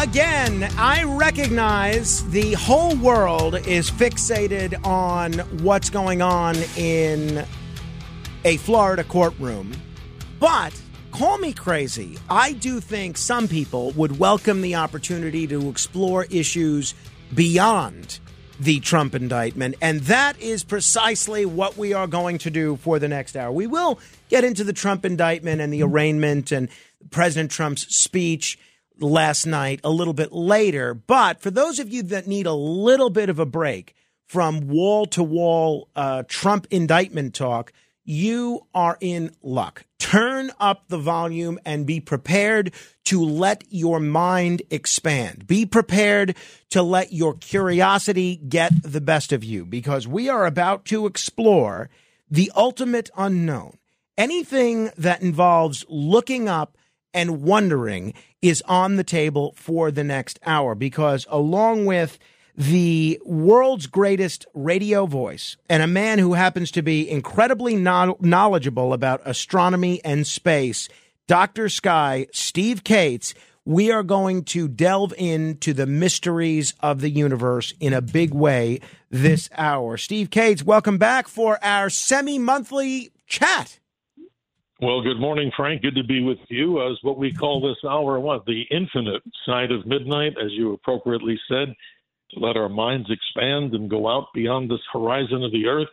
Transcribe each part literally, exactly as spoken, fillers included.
Again, I recognize the whole world is fixated on what's going on in a Florida courtroom. But call me crazy. I do think some people would welcome the opportunity to explore issues beyond the Trump indictment. And that is precisely what we are going to do for the next hour. We will get into the Trump indictment and the arraignment and President Trump's speech last night a little bit later. But for those of you that need a little bit of a break from wall-to-wall uh, Trump indictment talk, you are in luck. Turn up the volume and be prepared to let your mind expand. Be prepared to let your curiosity get the best of you, because we are about to explore the ultimate unknown. Anything that involves looking up and wondering is on the table for the next hour, because along with the world's greatest radio voice and a man who happens to be incredibly knowledgeable about astronomy and space, Doctor Sky, Steve Kates, we are going to delve into the mysteries of the universe in a big way this hour. Steve Kates, welcome back for our semi-monthly chat. Well, good morning, Frank. Good to be with you. As what we call this hour, what, the infinite side of midnight, as you appropriately said, to let our minds expand and go out beyond this horizon of the earth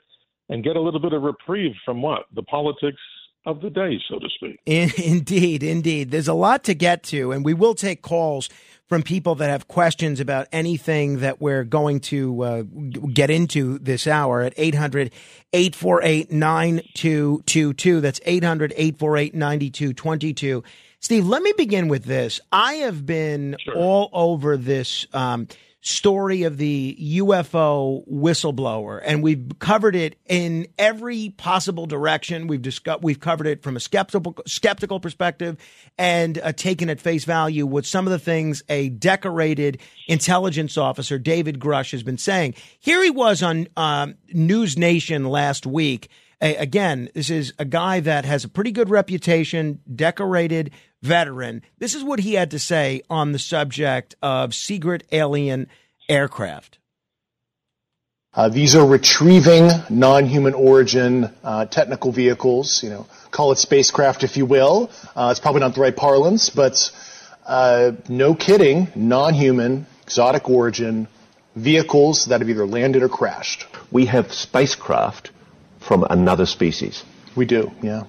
and get a little bit of reprieve from what? The politics of the day, so to speak. In- indeed, indeed. There's a lot to get to, and we will take calls from people that have questions about anything that we're going to uh, get into this hour at eight hundred, eight four eight, nine two two two. That's eight hundred, eight four eight, nine two two two. Steve, let me begin with this. I have been sure. all over this um, story of the U F O whistleblower, and we've covered it in every possible direction. We've discussed, we've covered it from a skeptical skeptical perspective, and uh, taken at face value with some of the things a decorated intelligence officer, David Grush, has been saying. Here he was on um, News Nation last week. A- again, this is a guy that has a pretty good reputation, decorated veteran. This is what he had to say on the subject of secret alien aircraft. Uh, these are retrieving non-human origin uh, technical vehicles, you know, call it spacecraft, if you will. Uh, it's probably not the right parlance, but uh, no kidding, non-human, exotic origin vehicles that have either landed or crashed. We have spacecraft from another species. We do, yeah.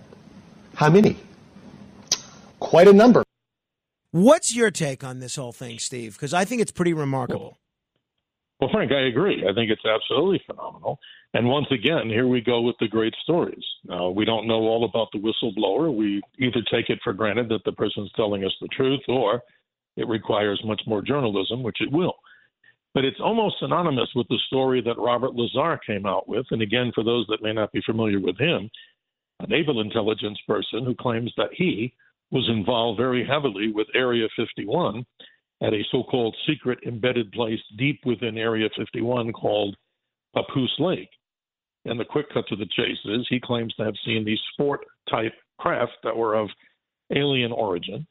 How many? Quite a number. What's your take on this whole thing, Steve? Because I think it's pretty remarkable. Well, well, Frank, I agree. I think it's absolutely phenomenal. And once again, here we go with the great stories. Now, we don't know all about the whistleblower. We either take it for granted that the person's telling us the truth, or it requires much more journalism, which it will. But it's almost synonymous with the story that Robert Lazar came out with. And again, for those that may not be familiar with him, a naval intelligence person who claims that he was involved very heavily with Area fifty-one at a so-called secret embedded place deep within Area fifty-one called Papoose Lake. And the quick cut to the chase is he claims to have seen these sport-type craft that were of alien origin,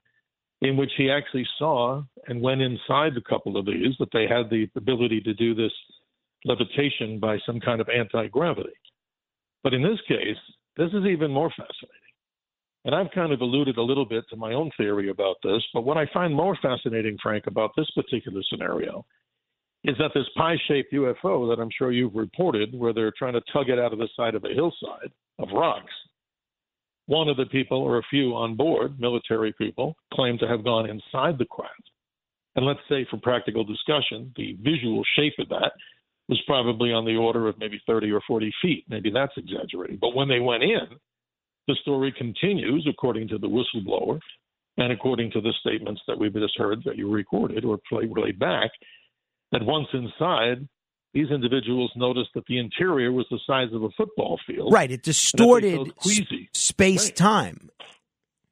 in which he actually saw and went inside a couple of these, that they had the ability to do this levitation by some kind of anti-gravity. But in this case, this is even more fascinating. And I've kind of alluded a little bit to my own theory about this, but what I find more fascinating, Frank, about this particular scenario is that this pie-shaped U F O that I'm sure you've reported, where they're trying to tug it out of the side of a hillside of rocks, one of the people or a few on board, military people, claim to have gone inside the craft. And let's say for practical discussion, the visual shape of that was probably on the order of maybe thirty or forty feet. Maybe that's exaggerating. But when they went in, the story continues, according to the whistleblower and according to the statements that we've just heard that you recorded or played played back, that once inside, these individuals noticed that the interior was the size of a football field. Right. It distorted space-time.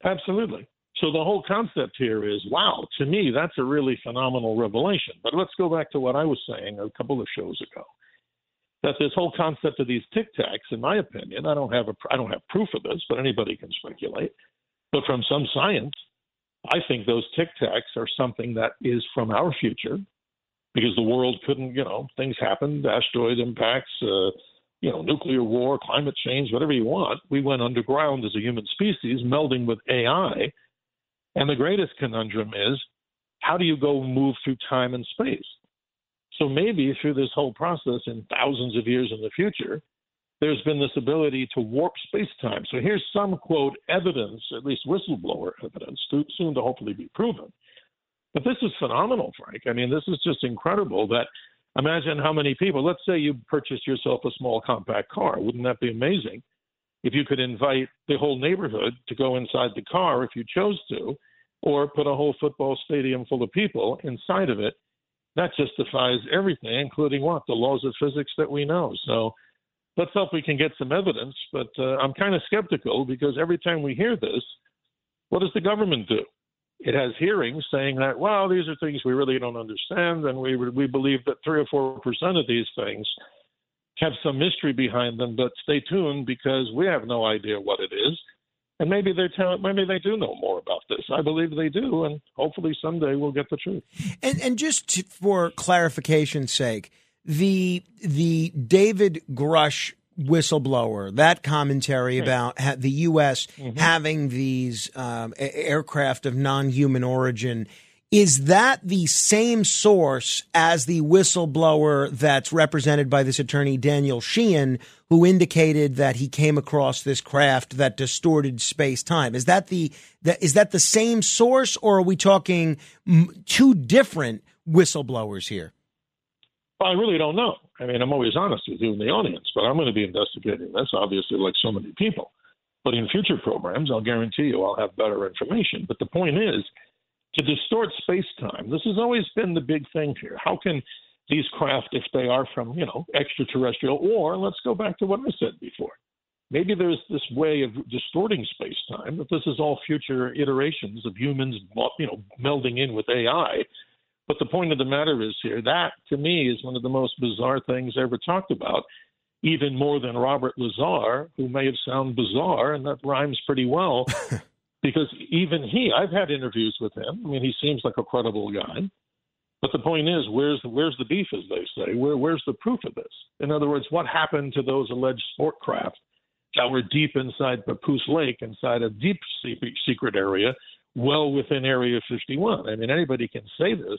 Right. Absolutely. So the whole concept here is, wow, to me, that's a really phenomenal revelation. But let's go back to what I was saying a couple of shows ago, that this whole concept of these Tic Tacs, in my opinion, I don't have a, I don't have proof of this, but anybody can speculate. But from some science, I think those Tic Tacs are something that is from our future, because the world couldn't, you know, things happened, asteroid impacts, uh, you know, nuclear war, climate change, whatever you want. We went underground as a human species, melding with A I. And the greatest conundrum is, how do you go move through time and space? So maybe through this whole process in thousands of years in the future, there's been this ability to warp space-time. So here's some, quote, evidence, at least whistleblower evidence, to, soon to hopefully be proven. But this is phenomenal, Frank. I mean, this is just incredible that imagine how many people, let's say you purchased yourself a small compact car. Wouldn't that be amazing? If you could invite the whole neighborhood to go inside the car if you chose to, or put a whole football stadium full of people inside of it, that justifies everything, including what? The laws of physics that we know. So let's hope we can get some evidence, but uh, I'm kind of skeptical because every time we hear this, what does the government do? It has hearings saying that, well, these are things we really don't understand, and we we believe that three or four percent of these things have some mystery behind them, but stay tuned because we have no idea what it is. And maybe they're tell- maybe they do know more about this. I believe they do, and hopefully someday we'll get the truth. And and just for clarification's sake, the the David Grush whistleblower, that commentary about the U S Mm-hmm. having these um, aircraft of non-human origin, is that the same source as the whistleblower that's represented by this attorney, Daniel Sheehan, who indicated that he came across this craft that distorted space-time? Is that the, the is that the same source, or are we talking two different whistleblowers here? Well, I really don't know. I mean, I'm always honest with you in the audience, but I'm going to be investigating this, obviously, like so many people. But in future programs, I'll guarantee you I'll have better information. But the point is, to distort space-time, this has always been the big thing here. How can these craft, if they are from, you know, extraterrestrial, or let's go back to what I said before, maybe there's this way of distorting space-time, that this is all future iterations of humans, you know, melding in with A I. But the point of the matter is here, that to me is one of the most bizarre things ever talked about, even more than Robert Lazar, who may have sounded bizarre, and that rhymes pretty well. Because even he, I've had interviews with him. I mean, he seems like a credible guy. But the point is, where's the, where's the beef, as they say? Where, where's the proof of this? In other words, what happened to those alleged sport craft that were deep inside Papoose Lake, inside a deep secret area, well within Area fifty-one? I mean, anybody can say this.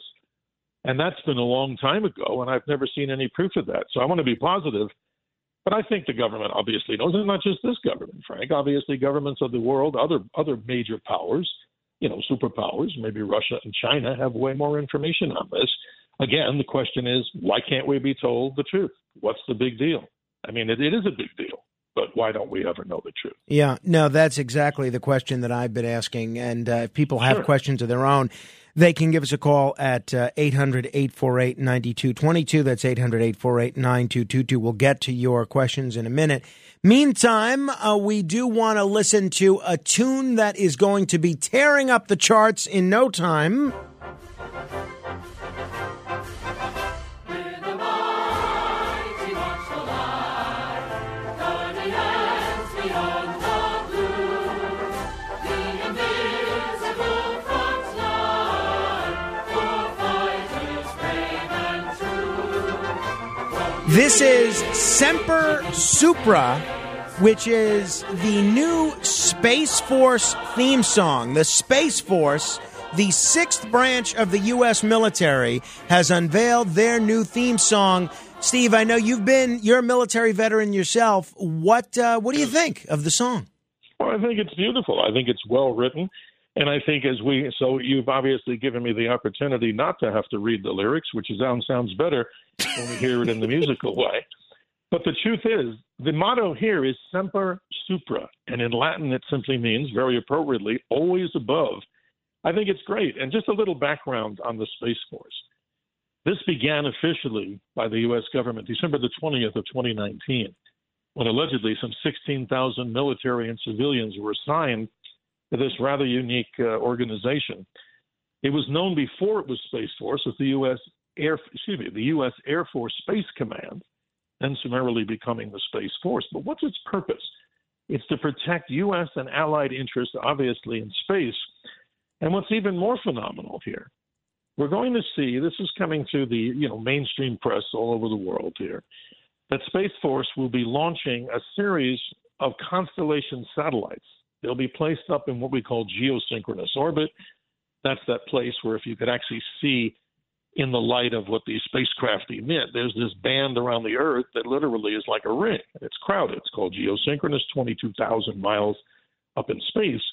And that's been a long time ago, and I've never seen any proof of that. So I want to be positive. But I think the government obviously knows, and not just this government, Frank. Obviously, governments of the world, other other major powers, you know, superpowers, maybe Russia and China, have way more information on this. Again, the question is, why can't we be told the truth? What's the big deal? I mean, it, it is a big deal, but why don't we ever know the truth? Yeah, no, that's exactly the question that I've been asking. And uh, if people have sure. questions of their own, they can give us a call at uh, eight hundred, eight four eight, nine two two two. That's eight hundred, eight four eight, nine two two two. We'll get to your questions in a minute. Meantime, uh, we do want to listen to a tune that is going to be tearing up the charts in no time. This is Semper Supra which is the new Space Force theme song. The Space Force, the sixth branch of the U S military, has unveiled their new theme song. Steve, I know you've been, you're a military veteran yourself. What uh, what do you think of the song? Well, I think it's beautiful. I think it's well written. And I think as we, so you've obviously given me the opportunity not to have to read the lyrics, which sounds, sounds better when we hear it in the musical way. But the truth is, the motto here is Semper Supra. And in Latin, it simply means, very appropriately, always above. I think it's great. And just a little background on the Space Force. This began officially by the U S government December the twentieth of twenty nineteen, when allegedly some sixteen thousand military and civilians were assigned to this rather unique uh, organization. It was known before it was Space Force as the U S Air, excuse me, the U S Air Force Space Command, then summarily becoming the Space Force. But what's its purpose? It's to protect U S and allied interests, obviously, in space. And what's even more phenomenal here, we're going to see, this is coming through the you know mainstream press all over the world here, that Space Force will be launching a series of constellation satellites. They'll be placed up in what we call geosynchronous orbit. That's that place where if you could actually see in the light of what the spacecraft emit, there's this band around the Earth that literally is like a ring. It's crowded. It's called geosynchronous, twenty-two thousand miles up in space,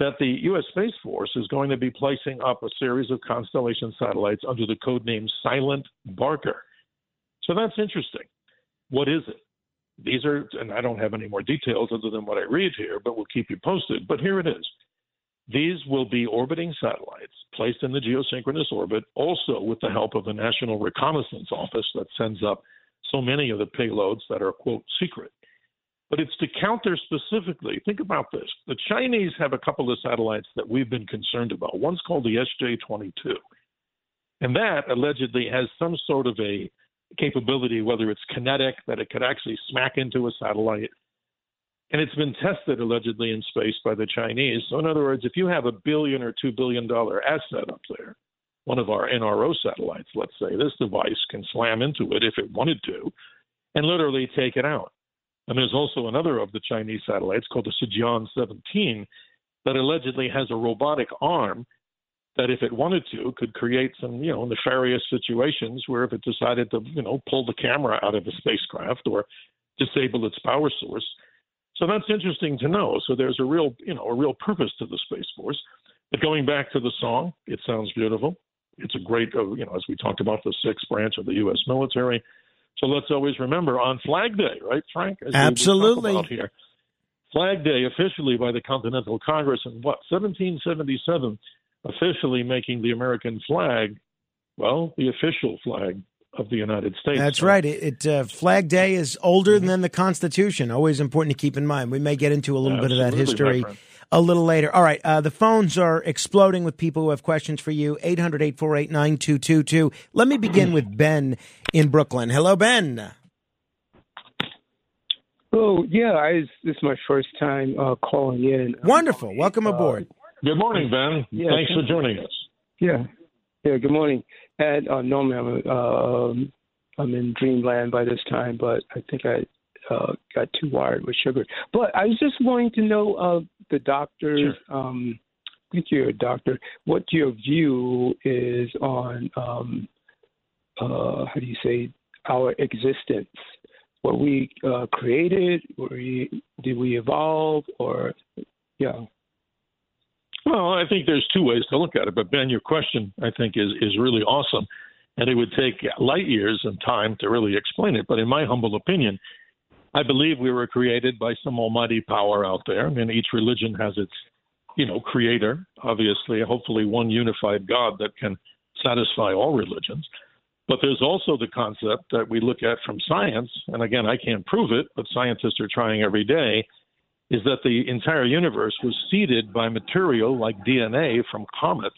that the U S Space Force is going to be placing up a series of constellation satellites under the codename Silent Barker. So that's interesting. What is it? These are, and I don't have any more details other than what I read here, but we'll keep you posted. But here it is. These will be orbiting satellites placed in the geosynchronous orbit, also with the help of the National Reconnaissance Office that sends up so many of the payloads that are, quote, secret. But it's to counter specifically, think about this. The Chinese have a couple of satellites that we've been concerned about. One's called the S J twenty-two. And that allegedly has some sort of a capability, whether it's kinetic, that it could actually smack into a satellite. And it's been tested allegedly in space by the Chinese. So in other words, if you have a billion or two billion dollar asset up there, one of our N R O satellites, let's say, this device can slam into it if it wanted to and literally take it out. And there's also another of the Chinese satellites called the Sijian seventeen that allegedly has a robotic arm that if it wanted to, could create some, you know, nefarious situations where if it decided to, you know, pull the camera out of the spacecraft or disable its power source. So that's interesting to know. So there's a real, you know, a real purpose to the Space Force. But going back to the song, it sounds beautiful. It's a great, you know, as we talked about, the sixth branch of the U S military. So let's always remember on Flag Day, right, Frank? As absolutely. We talk about here. Flag Day officially by the Continental Congress in what, seventeen seventy-seven, officially making the American flag, well, the official flag of the United States. That's so. Right. It, it uh, Flag Day is older mm-hmm. than the Constitution. Always important to keep in mind. We may get into a little Absolutely, bit of that history a little later. All right. Uh, the phones are exploding with people who have questions for you. eight hundred, eight four eight, nine two two two. Let me begin with Ben in Brooklyn. Hello, Ben. Oh, yeah. I, this is my first time uh, calling in. Wonderful. Welcome uh, aboard. Good morning, Ben. Yeah, Thanks for joining us. Yeah. Yeah, good morning. And uh, normally I'm, um, I'm in dreamland by this time, but I think I uh, got too wired with sugar. But I was just wanting to know uh, the doctors, sure. um, I think you're a doctor, what your view is on, um, uh, how do you say, our existence? Were we uh, created? Were we, did we evolve? Or, yeah. Well, I think there's two ways to look at it. But, Ben, your question, I think, is, is really awesome. And it would take light years and time to really explain it. But in my humble opinion, I believe we were created by some almighty power out there. I mean, each religion has its, you know, creator, obviously, hopefully one unified God that can satisfy all religions. But there's also the concept that we look at from science. And, again, I can't prove it, but scientists are trying every day. Is that the entire universe was seeded by material like D N A from comets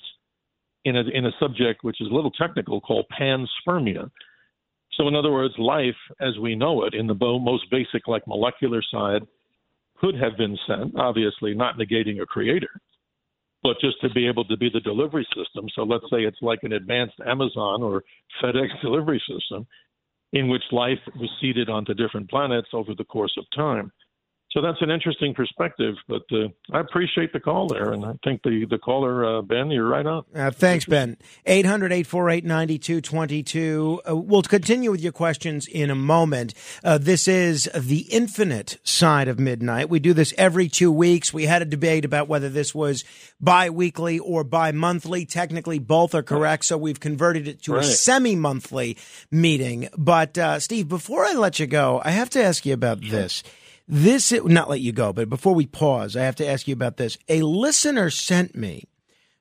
in a, in a subject which is a little technical called panspermia. So in other words, life as we know it in the most basic like molecular side could have been sent, obviously not negating a creator, but just to be able to be the delivery system. So let's say it's like an advanced Amazon or FedEx delivery system in which life was seeded onto different planets over the course of time. So that's an interesting perspective, but uh, I appreciate the call there, and I think the, the caller, uh, Ben, you're right on. Uh, thanks, Ben. eight hundred, eight four eight, nine two two two. Uh, we'll continue with your questions in a moment. Uh, this is The Infinite Side of Midnight. We do this every two weeks. We had a debate about whether this was bi-weekly or bi-monthly. Technically, both are correct, so we've converted it to right. a semi-monthly meeting. But, uh, Steve, before I let you go, I have to ask you about yeah. this. This, not let you go, but before we pause, I have to ask you about this. A listener sent me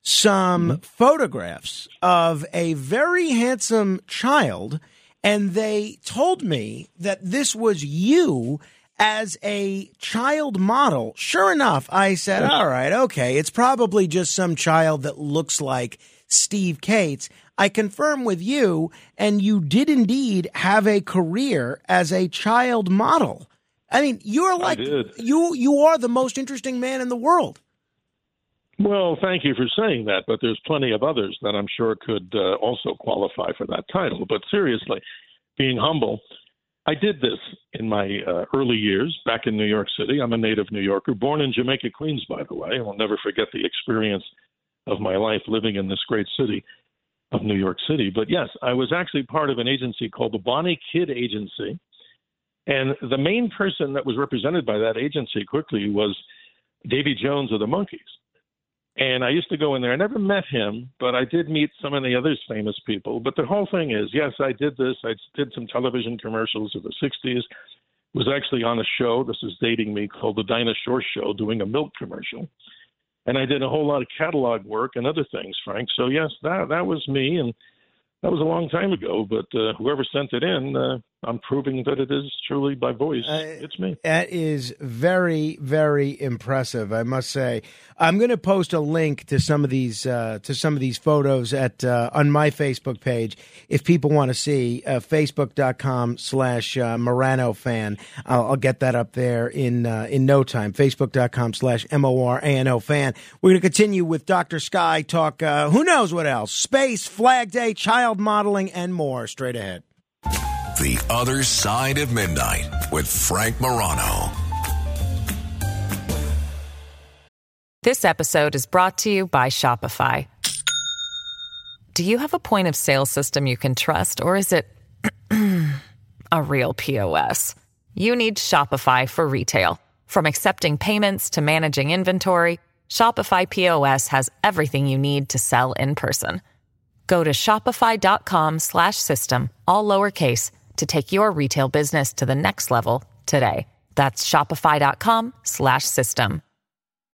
some mm-hmm. photographs of a very handsome child, and they told me that this was you as a child model. Sure enough, I said, all right, okay, it's probably just some child that looks like Steve Kates. I confirm with you, and you did indeed have a career as a child model. I mean, you're like, you you are the most interesting man in the world. Well, thank you for saying that, but there's plenty of others that I'm sure could uh, also qualify for that title. But seriously, being humble, I did this in my uh, early years back in New York City. I'm a native New Yorker, born in Jamaica, Queens, by the way. I'll never forget the experience of my life living in this great city of New York City. But yes, I was actually part of an agency called the Bonnie Kidd Agency. And the main person that was represented by that agency quickly was Davy Jones of the Monkees. And I used to go in there. I never met him, but I did meet some of the other famous people. But the whole thing is, yes, I did this. I did some television commercials of the sixties. Was actually on a show, this is dating me, called the Dinah Shore Show, doing a milk commercial. And I did a whole lot of catalog work and other things, Frank. So, yes, that that was me. And that was a long time ago, but uh, whoever sent it in, uh, I'm proving that it is truly by voice. Uh, it's me. That is very, very impressive, I must say. I'm going to post a link to some of these uh, to some of these photos at uh, on my Facebook page if people want to see. Uh, Facebook dot com slash Morano fan. I'll, I'll get that up there in uh, in no time. Facebook dot com slash M O R A N O fan. We're going to continue with Doctor Sky talk. Uh, who knows what else? Space, Flag Day, child modeling, and more straight ahead. The Other Side of Midnight with Frank Morano. This episode is brought to you by Shopify. Do you have a point of sale system you can trust, or is it a real P O S? You need Shopify for retail. From accepting payments to managing inventory, Shopify P O S has everything you need to sell in person. Go to shopify.com slash system, all lowercase, to take your retail business to the next level today. That's shopify.com slash system.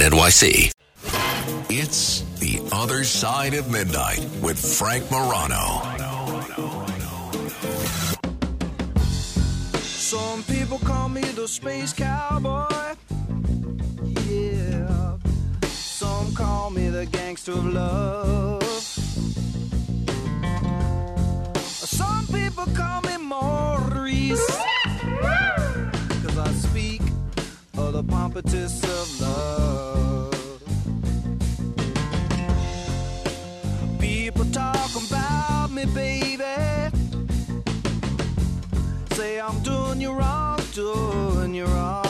N Y C. It's The Other Side of Midnight with Frank Morano. Some people call me the space cowboy. Yeah. Some call me the gangster of love. Some people call me Maurice. 'Cause I speak of the pompous of love. People talk about me, baby. Say I'm doing you wrong, doing you wrong.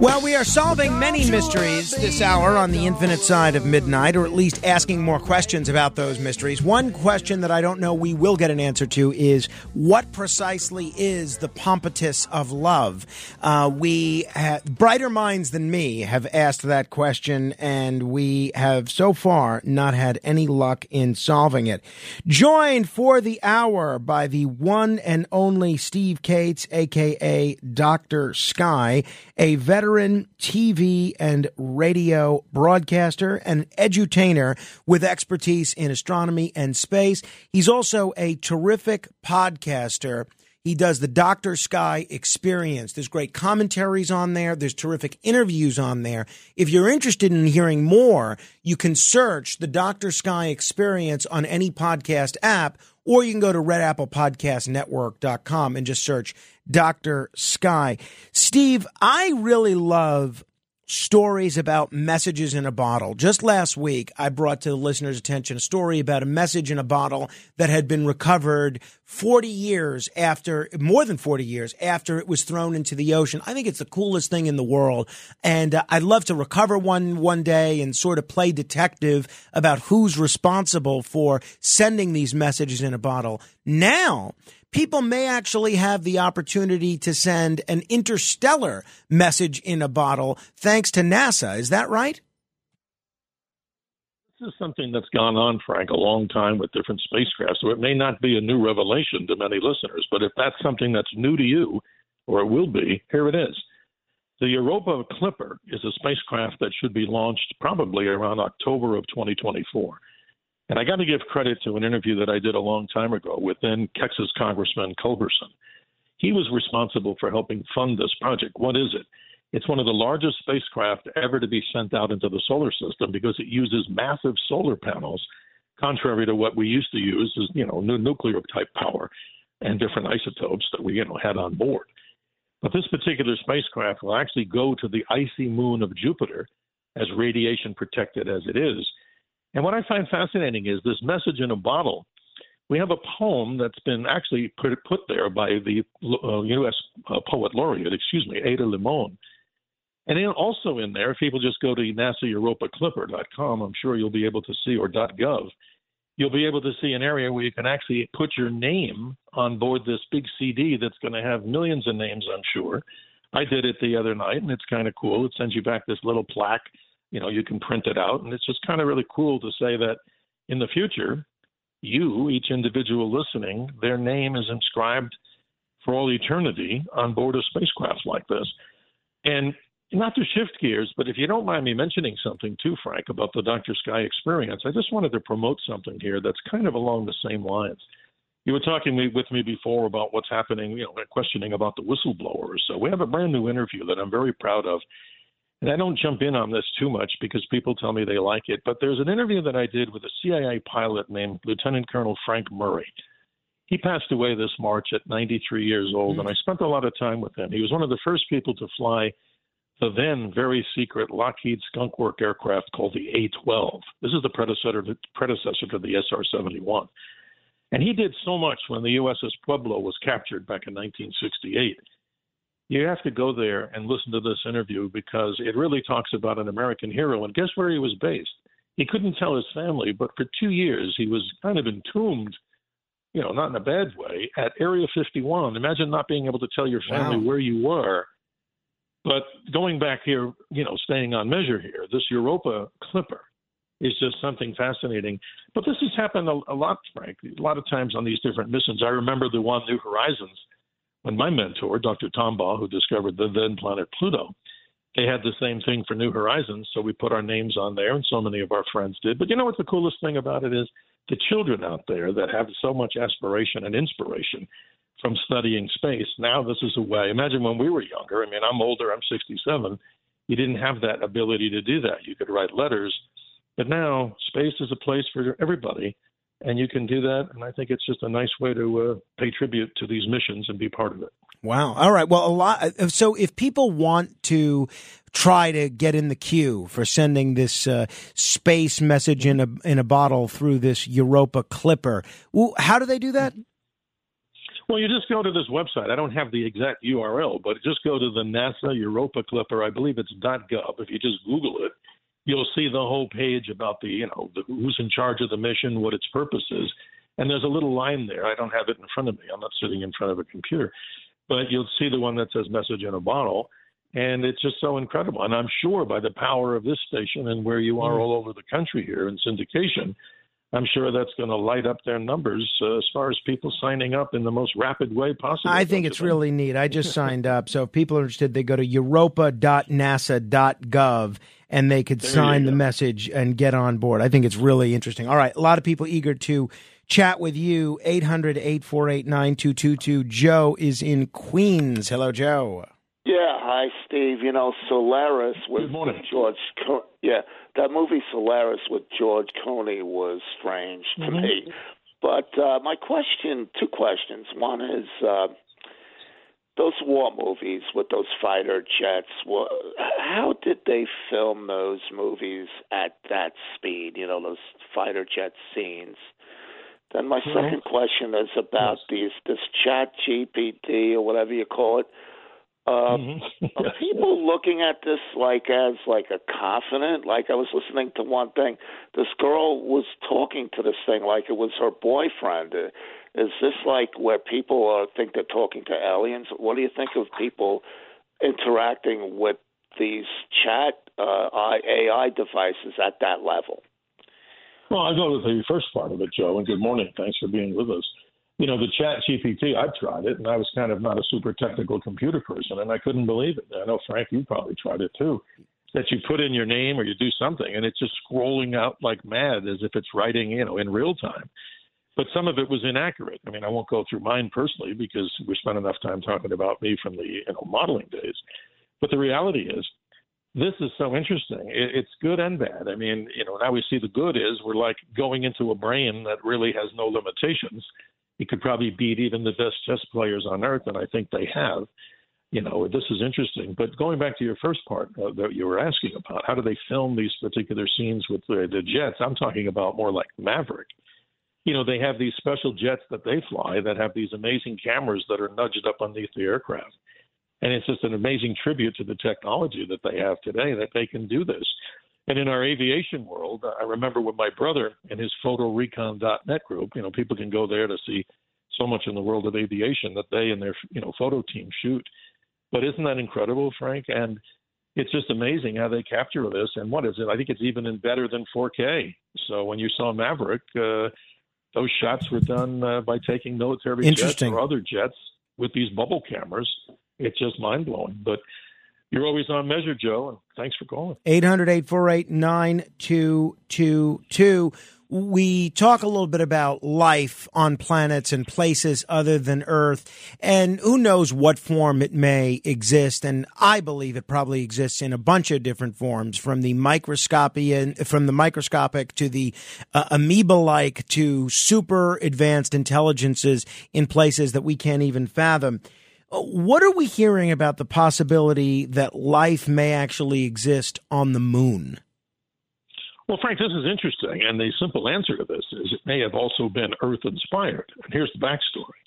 Well, we are solving many mysteries this hour on The Infinite Side of Midnight, or at least asking more questions about those mysteries. One question that I don't know we will get an answer to is, what precisely is the pompatus of love? Uh, we ha- brighter minds than me have asked that question, and we have so far not had any luck in solving it. Joined for the hour by the one and only Steve Kates, a k a. Doctor Sky, a veteran T V and radio broadcaster and edutainer with expertise in astronomy and space. He's also a terrific podcaster. He does the Doctor Sky Experience. There's great commentaries on there. There's terrific interviews on there. If you're interested in hearing more, you can search the Doctor Sky Experience on any podcast app, or you can go to red apple podcast network dot com and just search Doctor Sky. Steve, I really love stories about messages in a bottle. Just last week, I brought to the listener's attention a story about a message in a bottle that had been recovered forty years after, more than forty years after it was thrown into the ocean. I think it's the coolest thing in the world. And uh, I'd love to recover one one day and sort of play detective about who's responsible for sending these messages in a bottle. Now, people may actually have the opportunity to send an interstellar message in a bottle thanks to NASA. Is that right? This is something that's gone on, Frank, a long time with different spacecraft. So it may not be a new revelation to many listeners, but if that's something that's new to you, or it will be, here it is. The Europa Clipper is a spacecraft that should be launched probably around October of twenty twenty-four. And I got to give credit to an interview that I did a long time ago with then Texas Congressman Culberson. He was responsible for helping fund this project. What is it? It's one of the largest spacecraft ever to be sent out into the solar system because it uses massive solar panels, contrary to what we used to use as, you know, nuclear type power and different isotopes that we, you know, had on board. But this particular spacecraft will actually go to the icy moon of Jupiter, as radiation protected as it is. And what I find fascinating is this message in a bottle. We have a poem that's been actually put, put there by the uh, U S Uh, poet laureate, excuse me, Ada Limon. And then also in there, if people just go to nasa europa clipper dot com, I'm sure you'll be able to see, or .gov, you'll be able to see an area where you can actually put your name on board this big C D that's going to have millions of names, I'm sure. I did it the other night, and it's kind of cool. It sends you back this little plaque. You know, you can print it out, and it's just kind of really cool to say that in the future, you, each individual listening, their name is inscribed for all eternity on board a spacecraft like this. And not to shift gears, but if you don't mind me mentioning something too, Frank, about the Doctor Sky Experience, I just wanted to promote something here that's kind of along the same lines. You were talking with me before about what's happening, you know, questioning about the whistleblowers. So we have a brand new interview that I'm very proud of. And I don't jump in on this too much because people tell me they like it, but there's an interview that I did with a C I A pilot named Lieutenant Colonel Frank Murray. He passed away this March at ninety-three years old, mm. and I spent a lot of time with him. He was one of the first people to fly the then very secret Lockheed Skunk Works aircraft called the A twelve. This is the predecessor to, predecessor to the S R seventy-one. And he did so much when the U S S Pueblo was captured back in nineteen sixty-eight. You have to go there and listen to this interview because it really talks about an American hero. And guess where he was based? He couldn't tell his family, but for two years he was kind of entombed, you know, not in a bad way, at Area fifty-one. Imagine not being able to tell your family wow. where you were. But going back here, you know, staying on measure here, this Europa Clipper is just something fascinating. But this has happened a, a lot, Frank, a lot of times on these different missions. I remember the one, New Horizons, when my mentor, Doctor Tombaugh, who discovered the then planet Pluto, they had the same thing for New Horizons, so we put our names on there, and so many of our friends did. But you know what the coolest thing about it is? The children out there that have so much aspiration and inspiration from studying space, now this is a way. Imagine when we were younger. I mean, I'm older. I'm sixty-seven. You didn't have that ability to do that. You could write letters. But now space is a place for everybody. And you can do that, and I think it's just a nice way to uh, pay tribute to these missions and be part of it. Wow. All right. Well, a lot. So if people want to try to get in the queue for sending this uh, space message in a in a bottle through this Europa Clipper, how do they do that? Well, you just go to this website. I don't have the exact U R L, but just go to the NASA Europa Clipper. I believe it's .gov. If you just Google it, you'll see the whole page about the, you know, the, who's in charge of the mission, what its purpose is. And there's a little line there. I don't have it in front of me. I'm not sitting in front of a computer. But you'll see the one that says message in a bottle. And it's just so incredible. And I'm sure by the power of this station and where you are all over the country here in syndication, I'm sure that's going to light up their numbers uh, as far as people signing up in the most rapid way possible. I think it's really neat. I just signed up. So if people are interested, they go to europa dot nasa dot gov and they could there sign the message and get on board. I think it's really interesting. All right. A lot of people eager to chat with you. eight hundred, eight four eight, nine two two two. Joe is in Queens. Hello, Joe. Yeah. Hi, Steve. You know, Solaris with George. Co- yeah. That movie Solaris with George Clooney was strange to mm-hmm. me. But uh, my question, two questions. One is uh, those war movies with those fighter jets, well, how did they film those movies at that speed, you know, those fighter jet scenes? Then my mm-hmm. second question is about yes. these this Chat G P T or whatever you call it. Uh, mm-hmm. Are people looking at this like as like a confidant? Like I was listening to one thing. This girl was talking to this thing like it was her boyfriend. Is this like where people are, think they're talking to aliens? What do you think of people interacting with these chat uh, A I devices at that level? Well, I'll go with the first part of it, Joe, and good morning. Thanks for being with us. You know, the Chat G P T, I've tried it, and I was kind of not a super technical computer person, and I couldn't believe it. I know, Frank, you probably tried it too, that you put in your name or you do something, and it's just scrolling out like mad as if it's writing, you know, in real time. But some of it was inaccurate. I mean, I won't go through mine personally because we spent enough time talking about me from the, you know, modeling days. But the reality is, this is so interesting. It's good and bad. I mean, you know, now we see the good is we're like going into a brain that really has no limitations. It could probably beat even the best chess players on earth, and I think they have. You know, this is interesting. But going back to your first part uh, that you were asking about, how do they film these particular scenes with the, the jets? I'm talking about more like Maverick. You know, they have these special jets that they fly that have these amazing cameras that are nudged up underneath the aircraft. And it's just an amazing tribute to the technology that they have today that they can do this. And in our aviation world, I remember with my brother and his photo recon dot net group, you know, people can go there to see so much in the world of aviation that they and their, you know, photo team shoot. But isn't that incredible, Frank? And it's just amazing how they capture this. And what is it? I think it's even in better than four K. So when you saw Maverick, uh, those shots were done uh, by taking military jets or other jets with these bubble cameras. It's just mind-blowing. But you're always on measure, Joe, and thanks for calling. eight hundred, eight four eight, nine two two two. We talk a little bit about life on planets and places other than Earth, and who knows what form it may exist. And I believe it probably exists in a bunch of different forms, from the microscopic, from the microscopic to the uh, amoeba-like to super advanced intelligences in places that we can't even fathom. What are we hearing about the possibility that life may actually exist on the moon? Well, Frank, this is interesting, and the simple answer to this is it may have also been Earth-inspired. And here's the backstory.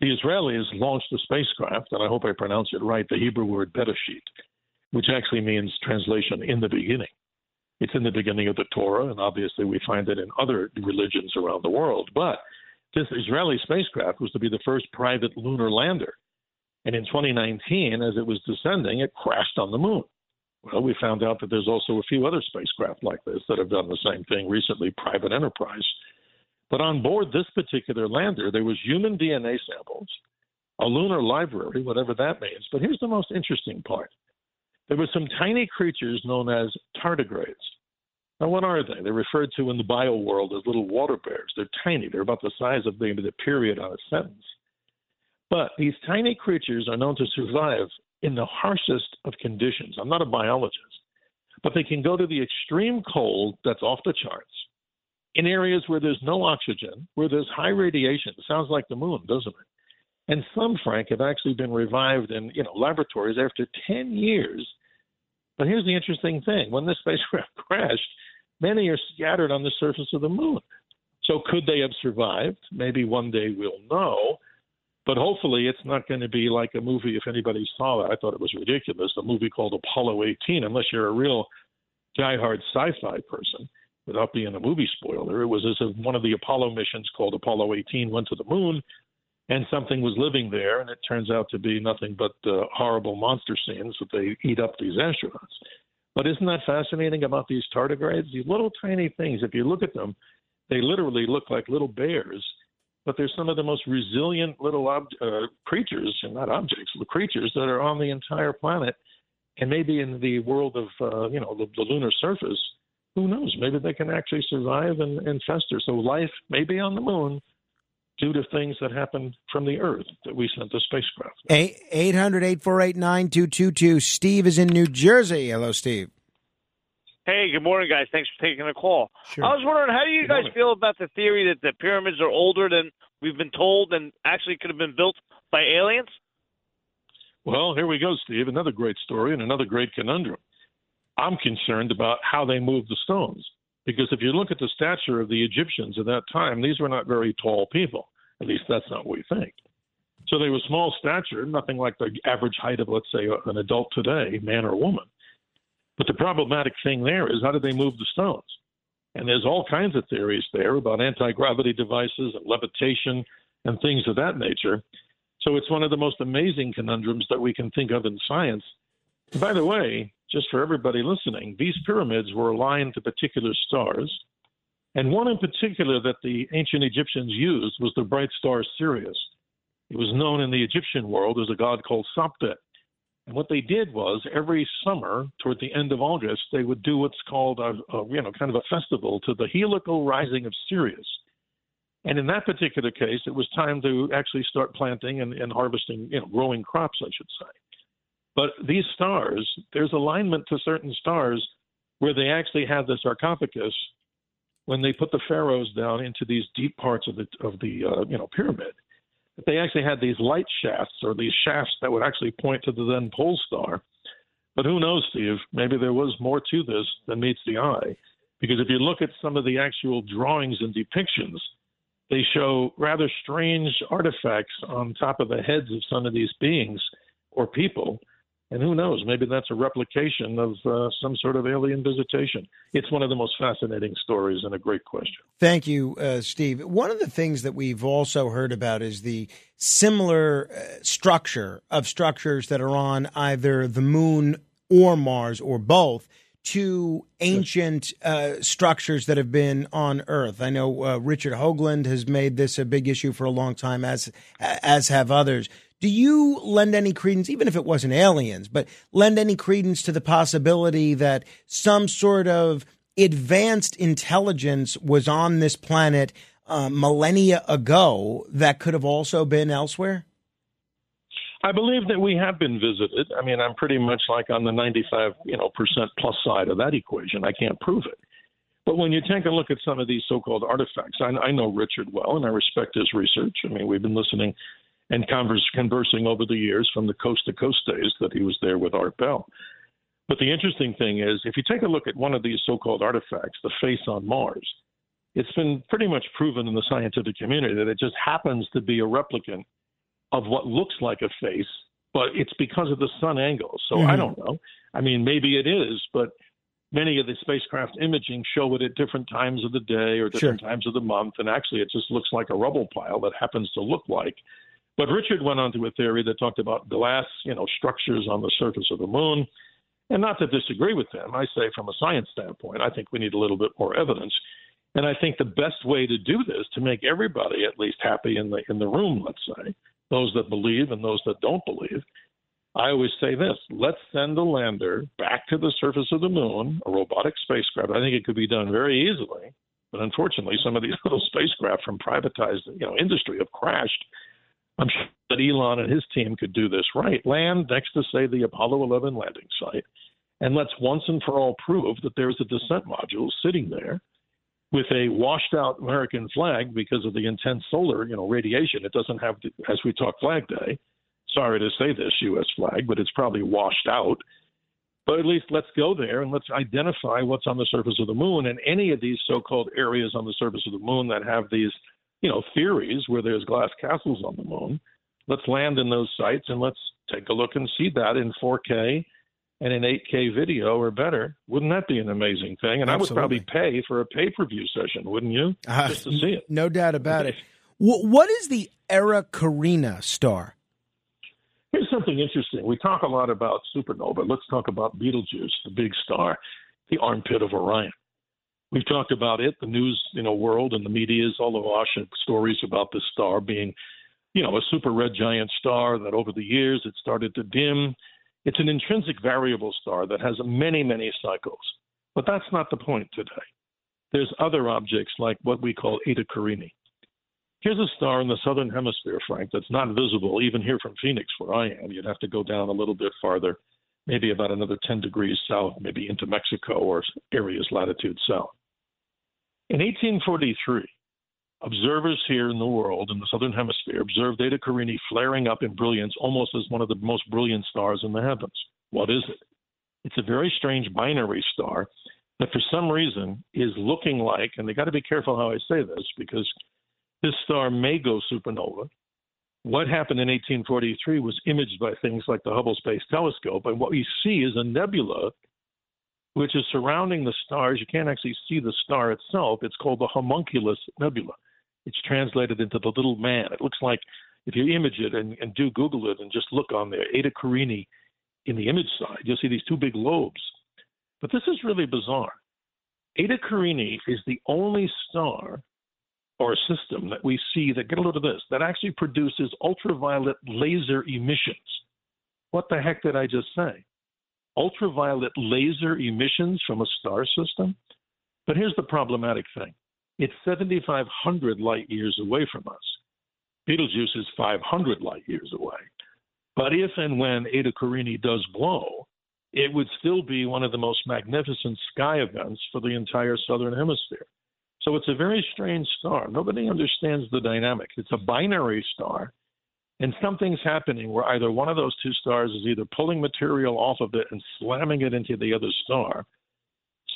The Israelis launched a spacecraft, and I hope I pronounce it right, the Hebrew word Bereshit, which actually means translation in the beginning. It's in the beginning of the Torah, and obviously we find it in other religions around the world. But this Israeli spacecraft was to be the first private lunar lander. And in twenty nineteen, as it was descending, it crashed on the moon. Well, we found out that there's also a few other spacecraft like this that have done the same thing recently, private enterprise. But on board this particular lander, there was human D N A samples, a lunar library, whatever that means. But here's the most interesting part. There were some tiny creatures known as tardigrades. Now, what are they? They're referred to in the bio world as little water bears. They're tiny. They're about the size of maybe the period on a sentence. But these tiny creatures are known to survive in the harshest of conditions. I'm not a biologist, but they can go to the extreme cold that's off the charts in areas where there's no oxygen, where there's high radiation. It sounds like the moon, doesn't it? And some, Frank, have actually been revived in, you know, laboratories after ten years. But here's the interesting thing. When this spacecraft crashed, many are scattered on the surface of the moon. So could they have survived? Maybe one day we'll know. But hopefully it's not going to be like a movie, if anybody saw it. I thought it was ridiculous, a movie called Apollo eighteen, unless you're a real diehard sci-fi person, without being a movie spoiler. It was as if one of the Apollo missions called Apollo eighteen went to the moon, and something was living there, and it turns out to be nothing but uh, horrible monster scenes that they eat up these astronauts. But isn't that fascinating about these tardigrades? These little tiny things, if you look at them, They literally look like little bears, but they're some of the most resilient little ob- uh, creatures, and not objects, the creatures that are on the entire planet. And maybe in the world of, uh, you know, the, the lunar surface, who knows? Maybe they can actually survive and, and fester. So life may be on the moon due to things that happened from the Earth that we sent the spacecraft. eight hundred, eight four eight, nine two two two. Steve is in New Jersey. Hello, Steve. Hey, good morning, guys. Thanks for taking the call. Sure. I was wondering, how do you good guys morning. feel about the theory that the pyramids are older than we've been told and actually could have been built by aliens? Well, here we go, Steve. Another great story and another great conundrum. I'm concerned about how they moved the stones, because if you look at the stature of the Egyptians at that time, these were not very tall people. At least that's not what we think. So they were small stature, nothing like the average height of, let's say, an adult today, man or woman. But the problematic thing there is, how did they move the stones? And there's all kinds of theories there about anti-gravity devices and levitation and things of that nature. So it's one of the most amazing conundrums that we can think of in science. And by the way, just for everybody listening, these pyramids were aligned to particular stars. And one in particular that the ancient Egyptians used was the bright star Sirius. It was known in the Egyptian world as a god called Saptet. And what they did was, every summer, toward the end of August, they would do what's called a, a, you know, kind of a festival to the helical rising of Sirius. And in that particular case, it was time to actually start planting and, and harvesting, you know, growing crops, I should say. But these stars, there's alignment to certain stars where they actually had the sarcophagus when they put the pharaohs down into these deep parts of the of the uh, you know pyramid. They actually had these light shafts, or these shafts that would actually point to the then pole star. But who knows, Steve? Maybe there was more to this than meets the eye. Because if you look at some of the actual drawings and depictions, they show rather strange artifacts on top of the heads of some of these beings or people. And who knows? Maybe that's a replication of uh, some sort of alien visitation. It's one of the most fascinating stories and a great question. Thank you, uh, Steve. One of the things that we've also heard about is the similar uh, structure of structures that are on either the moon or Mars or both to ancient uh, structures that have been on Earth. I know uh, Richard Hoagland has made this a big issue for a long time, as as have others. Do you lend any credence, even if it wasn't aliens, but lend any credence to the possibility that some sort of advanced intelligence was on this planet uh, millennia ago that could have also been elsewhere? I believe that we have been visited. I mean, I'm pretty much like on the ninety-five, you know, percent plus side of that equation. I can't prove it. But when you take a look at some of these so-called artifacts, I, I know Richard well, and I respect his research. I mean, we've been listening and converse, conversing over the years from the coast-to-coast days that he was there with Art Bell. But the interesting thing is, if you take a look at one of these so-called artifacts, the face on Mars, it's been pretty much proven in the scientific community that it just happens to be a replicant of what looks like a face, but it's because of the sun angle. So mm-hmm. I don't know. I mean, maybe it is, but many of the spacecraft imaging show it at different times of the day or different sure. times of the month, and actually it just looks like a rubble pile that happens to look like. But Richard went on to a theory that talked about glass, you know, structures on the surface of the moon. And not to disagree with them, I say from a science standpoint, I think we need a little bit more evidence. And I think the best way to do this, to make everybody at least happy in the in the room, let's say, those that believe and those that don't believe, I always say this: let's send a lander back to the surface of the moon, a robotic spacecraft. I think it could be done very easily. But unfortunately, some of these little spacecraft from privatized, you know, industry have crashed. I'm sure that Elon and his team could do this right. Land next to, say, the Apollo eleven landing site. And let's once and for all prove that there's a descent module sitting there with a washed-out American flag because of the intense solar, you know, radiation. It doesn't have, to, as we talk Flag Day, sorry to say this, U S flag, but it's probably washed out. But at least let's go there and let's identify what's on the surface of the moon, and any of these so-called areas on the surface of the moon that have these, you know, theories where there's glass castles on the moon. Let's land in those sites and let's take a look and see that in four K and in eight K video or better. Wouldn't that be an amazing thing? And absolutely. I would probably pay for a pay-per-view session, wouldn't you? Uh, Just to see it. No doubt about it. What is the Era Carinae star? Here's something interesting. We talk a lot about supernova. Let's talk about Betelgeuse, the big star, the armpit of Orion. We've talked about it. The news, you know, world and the media is all awash in stories about this star being, you know, a super red giant star that over the years it started to dim. It's an intrinsic variable star that has many, many cycles. But that's not the point today. There's other objects like what we call Eta Carinae. Here's a star in the southern hemisphere, Frank, that's not visible even here from Phoenix, where I am. You'd have to go down a little bit farther, maybe about another ten degrees south, maybe into Mexico or areas latitude south. In eighteen forty-three, observers here in the world, in the southern hemisphere, observed Eta Carinae flaring up in brilliance almost as one of the most brilliant stars in the heavens. What is it? It's a very strange binary star that for some reason is looking like, and they got to be careful how I say this, because this star may go supernova. What happened in eighteen forty-three was imaged by things like the Hubble Space Telescope, and what we see is a nebula which is surrounding the stars. You can't actually see the star itself. It's called the homunculus nebula. It's translated into the little man. It looks like, if you image it and, and do Google it and just look on there, Eta Carinae in the image side, you'll see these two big lobes. But this is really bizarre. Eta Carinae is the only star or system that we see that, get a load of this, that actually produces ultraviolet laser emissions. What the heck did I just say? Ultraviolet laser emissions from a star system? But here's the problematic thing. It's seventy-five hundred light years away from us. Betelgeuse is five hundred light years away. But if and when Eta Carinae does blow, it would still be one of the most magnificent sky events for the entire southern hemisphere. So it's a very strange star. Nobody understands the dynamic. It's a binary star, and something's happening where either one of those two stars is either pulling material off of it and slamming it into the other star.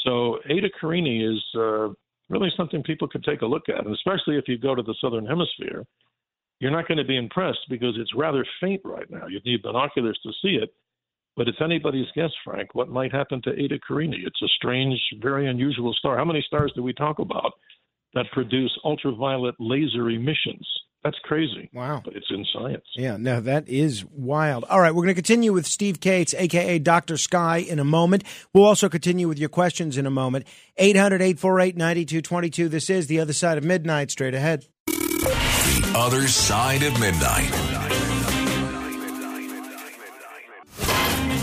So Eta Carinae is uh, really something people could take a look at, and especially if you go to the southern hemisphere, you're not going to be impressed because it's rather faint right now. You'd need binoculars to see it, but it's anybody's guess, Frank, what might happen to Eta Carinae. It's a strange, very unusual star. How many stars do we talk about that produce ultraviolet laser emissions? That's crazy. Wow. But it's in science. Yeah, no, that is wild. All right, we're going to continue with Steve Kates, a k a. Doctor Sky, in a moment. We'll also continue with your questions in a moment. eight hundred, eight four eight, nine two two two. This is The Other Side of Midnight. Straight ahead. The Other Side of Midnight.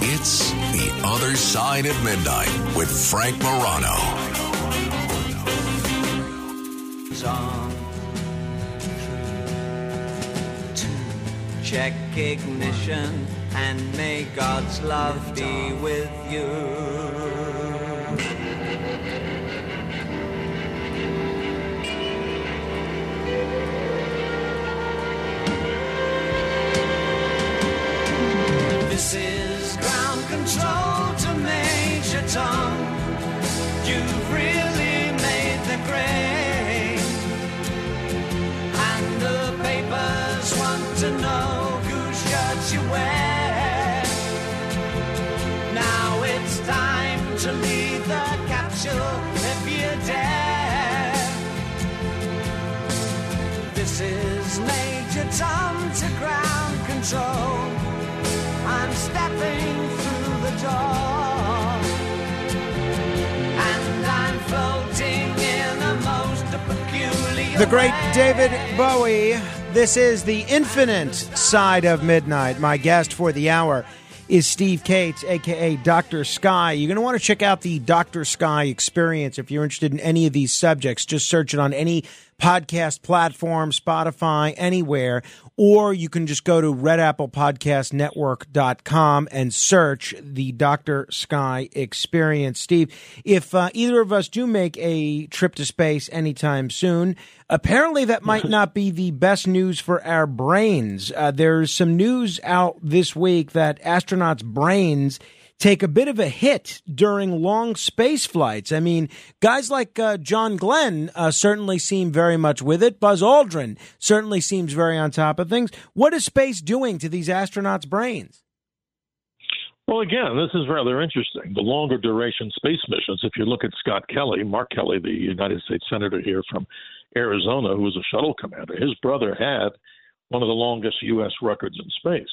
It's The Other Side of Midnight with Frank Morano. Check ignition and may God's love be with you. This is ground control to Major Tom. You've really made the grade, and the papers want to know whose shirt you wear. Now it's time to leave the capsule if you dare. This is Major Tom to ground control. I'm stepping through the door, and I'm floating in a most peculiar way. The great David Bowie. This is The Infinite Side of Midnight. My guest for the hour is Steve Kates, a k a. Doctor Sky. You're going to want to check out the Doctor Sky Experience if you're interested in any of these subjects. Just search it on any podcast platform, Spotify, anywhere, or you can just go to red apple podcast network dot com and search the Doctor Sky Experience. Steve, if uh, either of us do make a trip to space anytime soon, apparently that might not be the best news for our brains. Uh, there's some news out this week that astronauts' brains take a bit of a hit during long space flights. I mean, guys like uh, John Glenn uh, certainly seem very much with it. Buzz Aldrin certainly seems very on top of things. What is space doing to these astronauts' brains? Well, again, this is rather interesting. The longer duration space missions, if you look at Scott Kelly, Mark Kelly, the United States Senator here from Arizona, who was a shuttle commander, his brother had one of the longest U S records in space.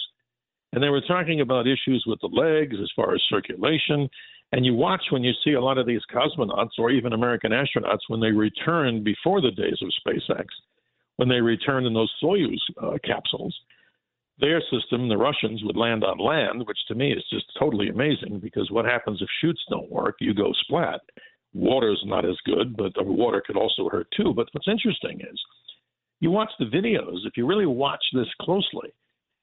And they were talking about issues with the legs as far as circulation. And you watch when you see a lot of these cosmonauts or even American astronauts, when they return before the days of SpaceX, when they return in those Soyuz uh, capsules, their system, the Russians, would land on land, which to me is just totally amazing, because what happens if chutes don't work? You go splat. Water's not as good, but water could also hurt too. But what's interesting is you watch the videos. If you really watch this closely,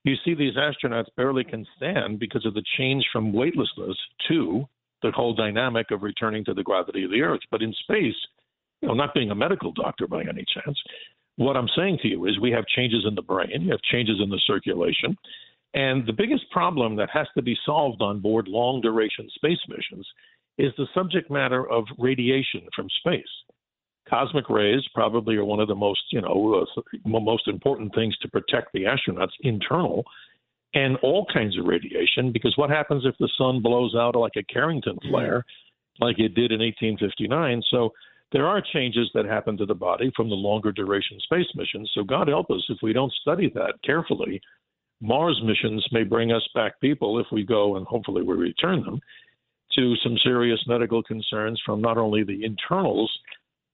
you see these astronauts barely can stand because of the change from weightlessness to the whole dynamic of returning to the gravity of the Earth. But in space, you know, not being a medical doctor by any chance, what I'm saying to you is we have changes in the brain, you have changes in the circulation, and the biggest problem that has to be solved on board long-duration space missions is the subject matter of radiation from space. Cosmic rays probably are one of the most, you know, uh, most important things to protect the astronauts, internal and all kinds of radiation, because what happens if the sun blows out like a Carrington flare, like it did in eighteen fifty-nine? So there are changes that happen to the body from the longer duration space missions. So God help us if we don't study that carefully. Mars missions may bring us back people, if we go and hopefully we return them, to some serious medical concerns from not only the internals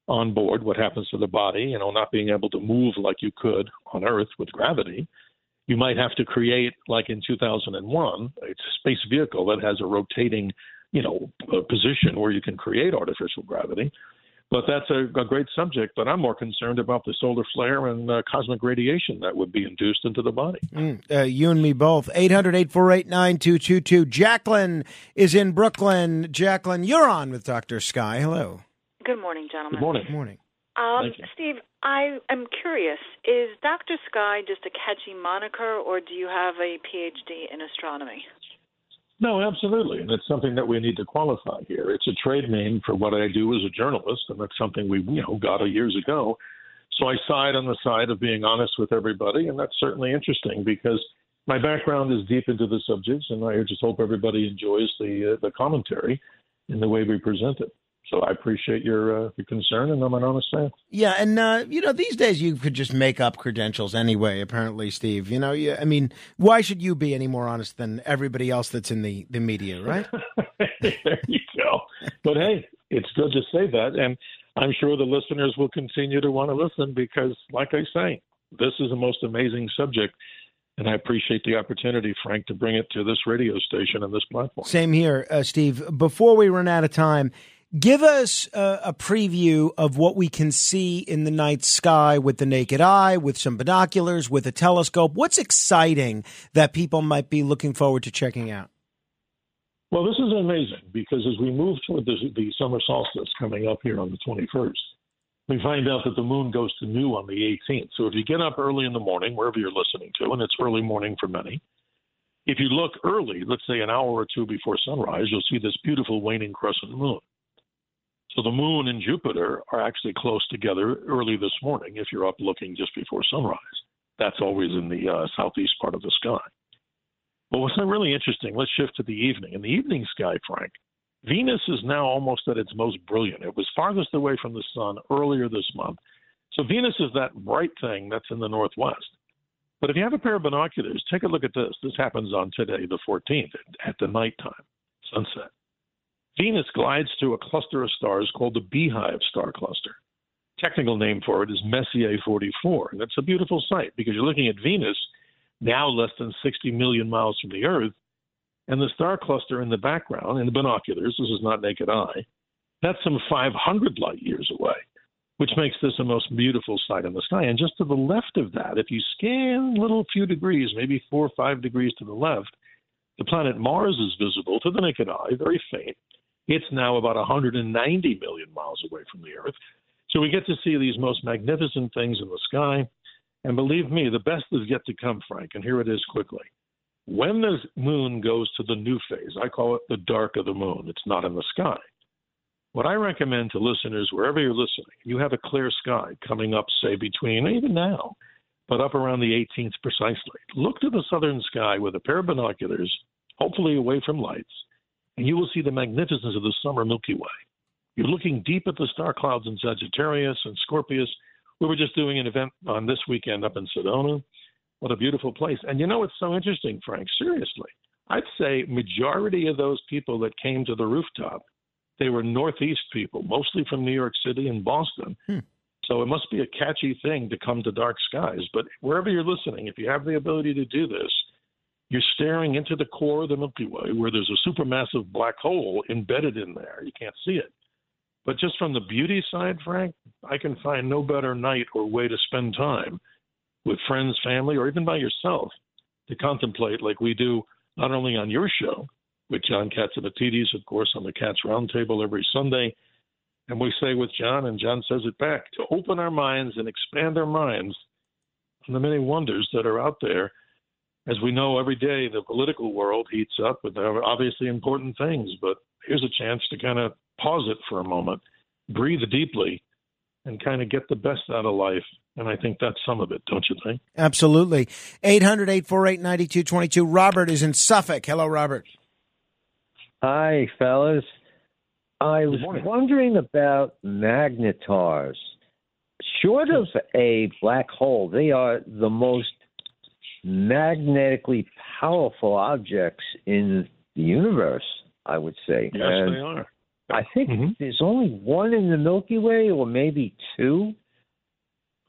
on board, what happens to the body, you know, not being able to move like you could on Earth with gravity. You might have to create, like in two thousand one, a space vehicle that has a rotating, you know, position where you can create artificial gravity. But that's a, a great subject, but I'm more concerned about the solar flare and uh, cosmic radiation that would be induced into the body. Mm, uh, you and me both. eight hundred, eight four eight, nine two two two. Jacqueline is in Brooklyn. Jacqueline, you're on with Doctor Sky. Hello. Good morning, gentlemen. Good morning. Good morning. Um, Steve, I am curious, is Doctor Sky just a catchy moniker, or do you have a P H D in astronomy? No, absolutely. And it's something that we need to qualify here. It's a trade name for what I do as a journalist, and that's something we, you know, got years ago. So I side on the side of being honest with everybody, and that's certainly interesting because my background is deep into the subjects, and I just hope everybody enjoys the uh, the commentary and the way we present it. So I appreciate your uh, your concern, and I'm an honest fan. Yeah, and, uh, you know, these days you could just make up credentials anyway, apparently, Steve. You know, you, I mean, why should you be any more honest than everybody else that's in the, the media, right? There you go. But, hey, it's good to say that, and I'm sure the listeners will continue to want to listen because, like I say, this is the most amazing subject. And I appreciate the opportunity, Frank, to bring it to this radio station and this platform. Same here, uh, Steve. Before we run out of time, give us a, a preview of what we can see in the night sky with the naked eye, with some binoculars, with a telescope. What's exciting that people might be looking forward to checking out? Well, this is amazing because as we move toward the, the summer solstice coming up here on the twenty-first, we find out that the moon goes to new on the eighteenth. So if you get up early in the morning, wherever you're listening to, and it's early morning for many, if you look early, let's say an hour or two before sunrise, you'll see this beautiful waning crescent moon. So the moon and Jupiter are actually close together early this morning if you're up looking just before sunrise. That's always in the uh, southeast part of the sky. But what's really interesting, let's shift to the evening. In the evening sky, Frank, Venus is now almost at its most brilliant. It was farthest away from the sun earlier this month. So Venus is that bright thing that's in the northwest. But if you have a pair of binoculars, take a look at this. This happens on today, the fourteenth, at the nighttime, sunset. Venus glides through a cluster of stars called the Beehive Star Cluster. Technical name for it is Messier forty-four, and it's a beautiful sight because you're looking at Venus, now less than sixty million miles from the Earth, and the star cluster in the background, in the binoculars, this is not naked eye, that's some five hundred light years away, which makes this the most beautiful sight in the sky. And just to the left of that, if you scan a little few degrees, maybe four or five degrees to the left, the planet Mars is visible to the naked eye, very faint. It's now about one hundred ninety million miles away from the Earth. So we get to see these most magnificent things in the sky. And believe me, the best is yet to come, Frank. And here it is quickly. When the moon goes to the new phase, I call it the dark of the moon. It's not in the sky. What I recommend to listeners, wherever you're listening, you have a clear sky coming up, say, between, even now, but up around the eighteenth precisely. Look to the southern sky with a pair of binoculars, hopefully away from lights, and you will see the magnificence of the summer Milky Way. You're looking deep at the star clouds in Sagittarius and Scorpius. We were just doing an event on this weekend up in Sedona. What a beautiful place. And you know, it's so interesting, Frank, seriously. I'd say majority of those people that came to the rooftop, they were Northeast people, mostly from New York City and Boston. Hmm. So it must be a catchy thing to come to Dark Skies. But wherever you're listening, if you have the ability to do this, you're staring into the core of the Milky Way, where there's a supermassive black hole embedded in there. You can't see it. But just from the beauty side, Frank, I can find no better night or way to spend time with friends, family, or even by yourself to contemplate like we do, not only on your show, with John Katz and the T Ds, of course, on the Katz Roundtable every Sunday. And we say with John, and John says it back, to open our minds and expand our minds on the many wonders that are out there. As we know, every day the political world heats up with obviously important things, but here's a chance to kind of pause it for a moment, breathe deeply, and kind of get the best out of life. And I think that's some of it, don't you think? Absolutely. eight hundred, eight four eight, nine two two two. Robert is in Suffolk. Hello, Robert. Hi, fellas. I was wondering about magnetars. Short of a black hole, they are the most magnetically powerful objects in the universe, I would say. Yes, and they are. I think mm-hmm. there's only one in the Milky Way, or maybe two.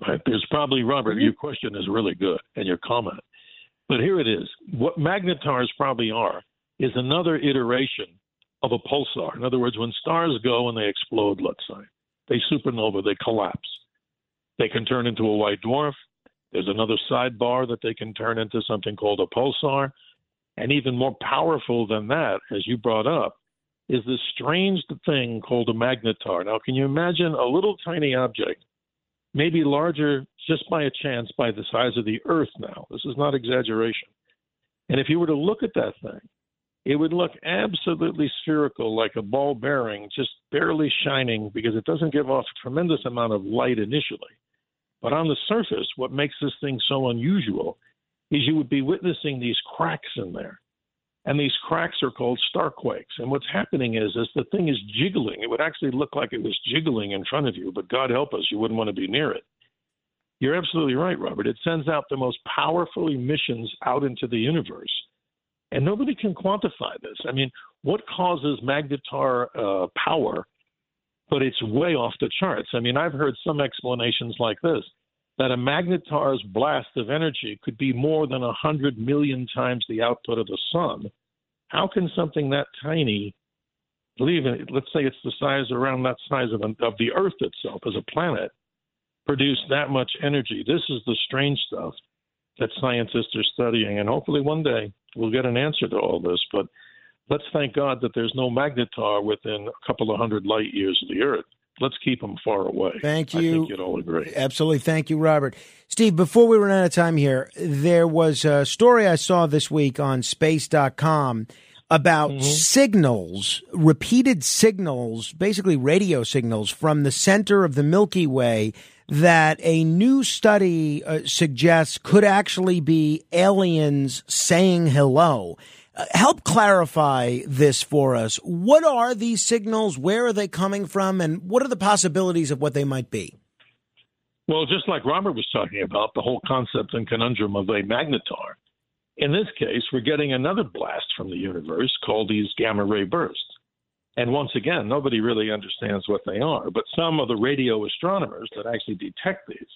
Right. There's probably, Robert, your question is really good, and your comment. But here it is. What magnetars probably are is another iteration of a pulsar. In other words, when stars go and they explode, let's say, they supernova, they collapse. They can turn into a white dwarf. There's another sidebar that they can turn into something called a pulsar. And even more powerful than that, as you brought up, is this strange thing called a magnetar. Now, can you imagine a little tiny object, maybe larger just by a chance by the size of the Earth now? This is not exaggeration. And if you were to look at that thing, it would look absolutely spherical, like a ball bearing, just barely shining because it doesn't give off a tremendous amount of light initially. But on the surface, what makes this thing so unusual is you would be witnessing these cracks in there. And these cracks are called starquakes. And what's happening is, is the thing is jiggling. It would actually look like it was jiggling in front of you, but God help us, you wouldn't want to be near it. You're absolutely right, Robert. It sends out the most powerful emissions out into the universe. And nobody can quantify this. I mean, what causes magnetar uh, power? But it's way off the charts. I mean, I've heard some explanations like this, that a magnetar's blast of energy could be more than one hundred million times the output of the sun. How can something that tiny, believe it, let's say it's the size, around that size of, of the Earth itself as a planet, produce that much energy? This is the strange stuff that scientists are studying, and hopefully one day we'll get an answer to all this. But let's thank God that there's no magnetar within a couple of hundred light years of the Earth. Let's keep them far away. Thank you. I think you'd all agree. Absolutely. Thank you, Robert. Steve, before we run out of time here, there was a story I saw this week on space dot com about mm-hmm. signals, repeated signals, basically radio signals from the center of the Milky Way that a new study uh, suggests could actually be aliens saying hello. Uh, help clarify this for us. What are these signals? Where are they coming from? And what are the possibilities of what they might be? Well, just like Robert was talking about, the whole concept and conundrum of a magnetar. In this case, we're getting another blast from the universe called these gamma ray bursts. And once again, nobody really understands what they are. But some of the radio astronomers that actually detect these,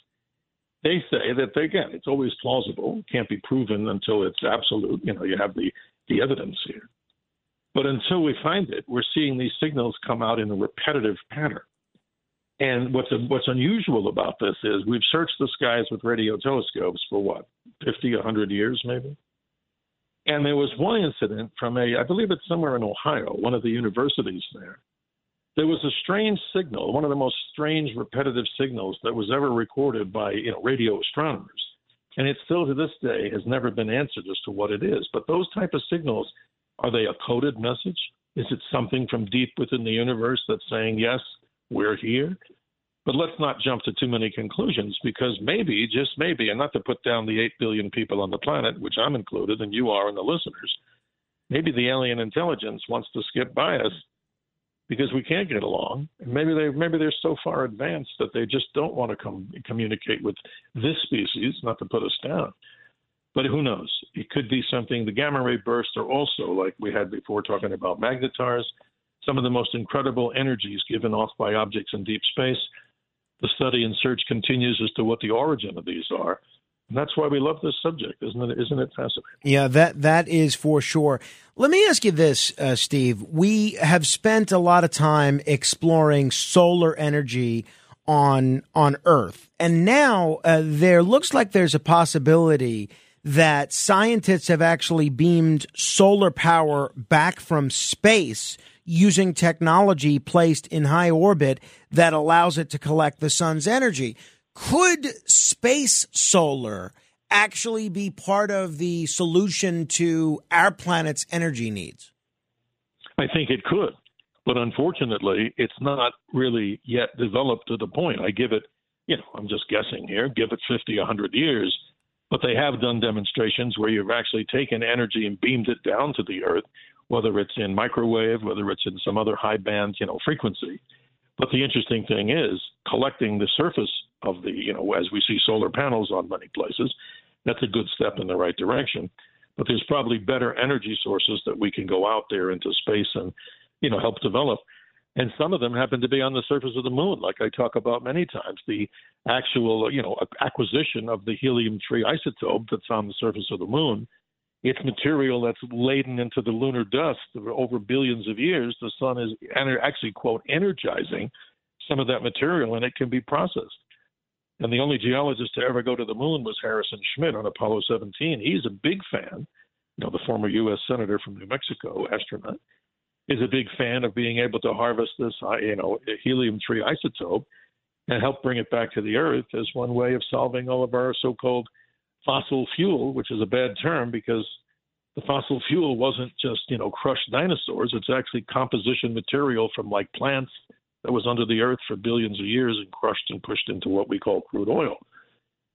they say that, they, again, it's always plausible. Can't be proven until it's absolute. You know, you have the, the evidence here. But until we find it, we're seeing these signals come out in a repetitive pattern. And what's, what's unusual about this is we've searched the skies with radio telescopes for, what, fifty, one hundred years maybe? And there was one incident from a, I believe it's somewhere in Ohio, one of the universities there. There was a strange signal, one of the most strange repetitive signals that was ever recorded by, you know, radio astronomers. And it still to this day has never been answered as to what it is. But those type of signals, are they a coded message? Is it something from deep within the universe that's saying, yes, we're here? But let's not jump to too many conclusions, because maybe, just maybe, and not to put down the eight billion people on the planet, which I'm included and you are and the listeners, maybe the alien intelligence wants to skip by us because we can't get along. And maybe, they, maybe they're so far advanced that they just don't want to com- communicate with this species, not to put us down. But who knows? It could be something. The gamma ray bursts are also, like we had before talking about magnetars, some of the most incredible energies given off by objects in deep space. The study and search continues as to what the origin of these are. And that's why we love this subject, isn't it? Isn't it fascinating? Yeah, that that is for sure. Let me ask you this, uh, Steve. We have spent a lot of time exploring solar energy on on Earth. And now uh, there looks like there's a possibility that scientists have actually beamed solar power back from space using technology placed in high orbit that allows it to collect the sun's energy. Could space solar actually be part of the solution to our planet's energy needs? I think it could, but unfortunately, it's not really yet developed to the point. I give it, you know, I'm just guessing here, give it fifty, one hundred years, but they have done demonstrations where you've actually taken energy and beamed it down to the Earth, whether it's in microwave, whether it's in some other high band, you know, frequency. But the interesting thing is collecting the surface of the, you know, as we see solar panels on many places, that's a good step in the right direction. But there's probably better energy sources that we can go out there into space and, you know, help develop. And some of them happen to be on the surface of the moon, like I talk about many times, the actual, you know, acquisition of the helium three isotope that's on the surface of the moon. It's material that's laden into the lunar dust over billions of years. The sun is actually, quote, energizing some of that material, and it can be processed. And the only geologist to ever go to the moon was Harrison Schmitt on Apollo seventeen. He's a big fan. You know, the former U S senator from New Mexico, astronaut, is a big fan of being able to harvest this, you know, helium three isotope and help bring it back to the Earth as one way of solving all of our so-called fossil fuel, which is a bad term because the fossil fuel wasn't just, you know, crushed dinosaurs. It's actually composition material from like plants that was under the Earth for billions of years and crushed and pushed into what we call crude oil.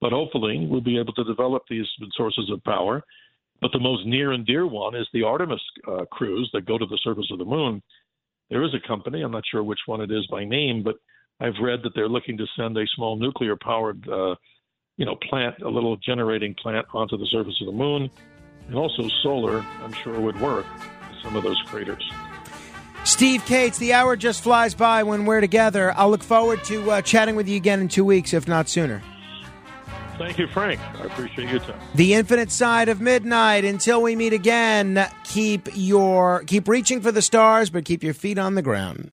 But hopefully we'll be able to develop these sources of power. But the most near and dear one is the Artemis uh, crews that go to the surface of the moon. There is a company, I'm not sure which one it is by name, but I've read that they're looking to send a small nuclear powered uh you know, plant, a little generating plant onto the surface of the moon. And also solar, I'm sure, would work in some of those craters. Steve Kates, the hour just flies by when we're together. I'll look forward to uh, chatting with you again in two weeks, if not sooner. Thank you, Frank. I appreciate your time. The Infinite Side of Midnight. Until we meet again, keep your keep reaching for the stars, but keep your feet on the ground.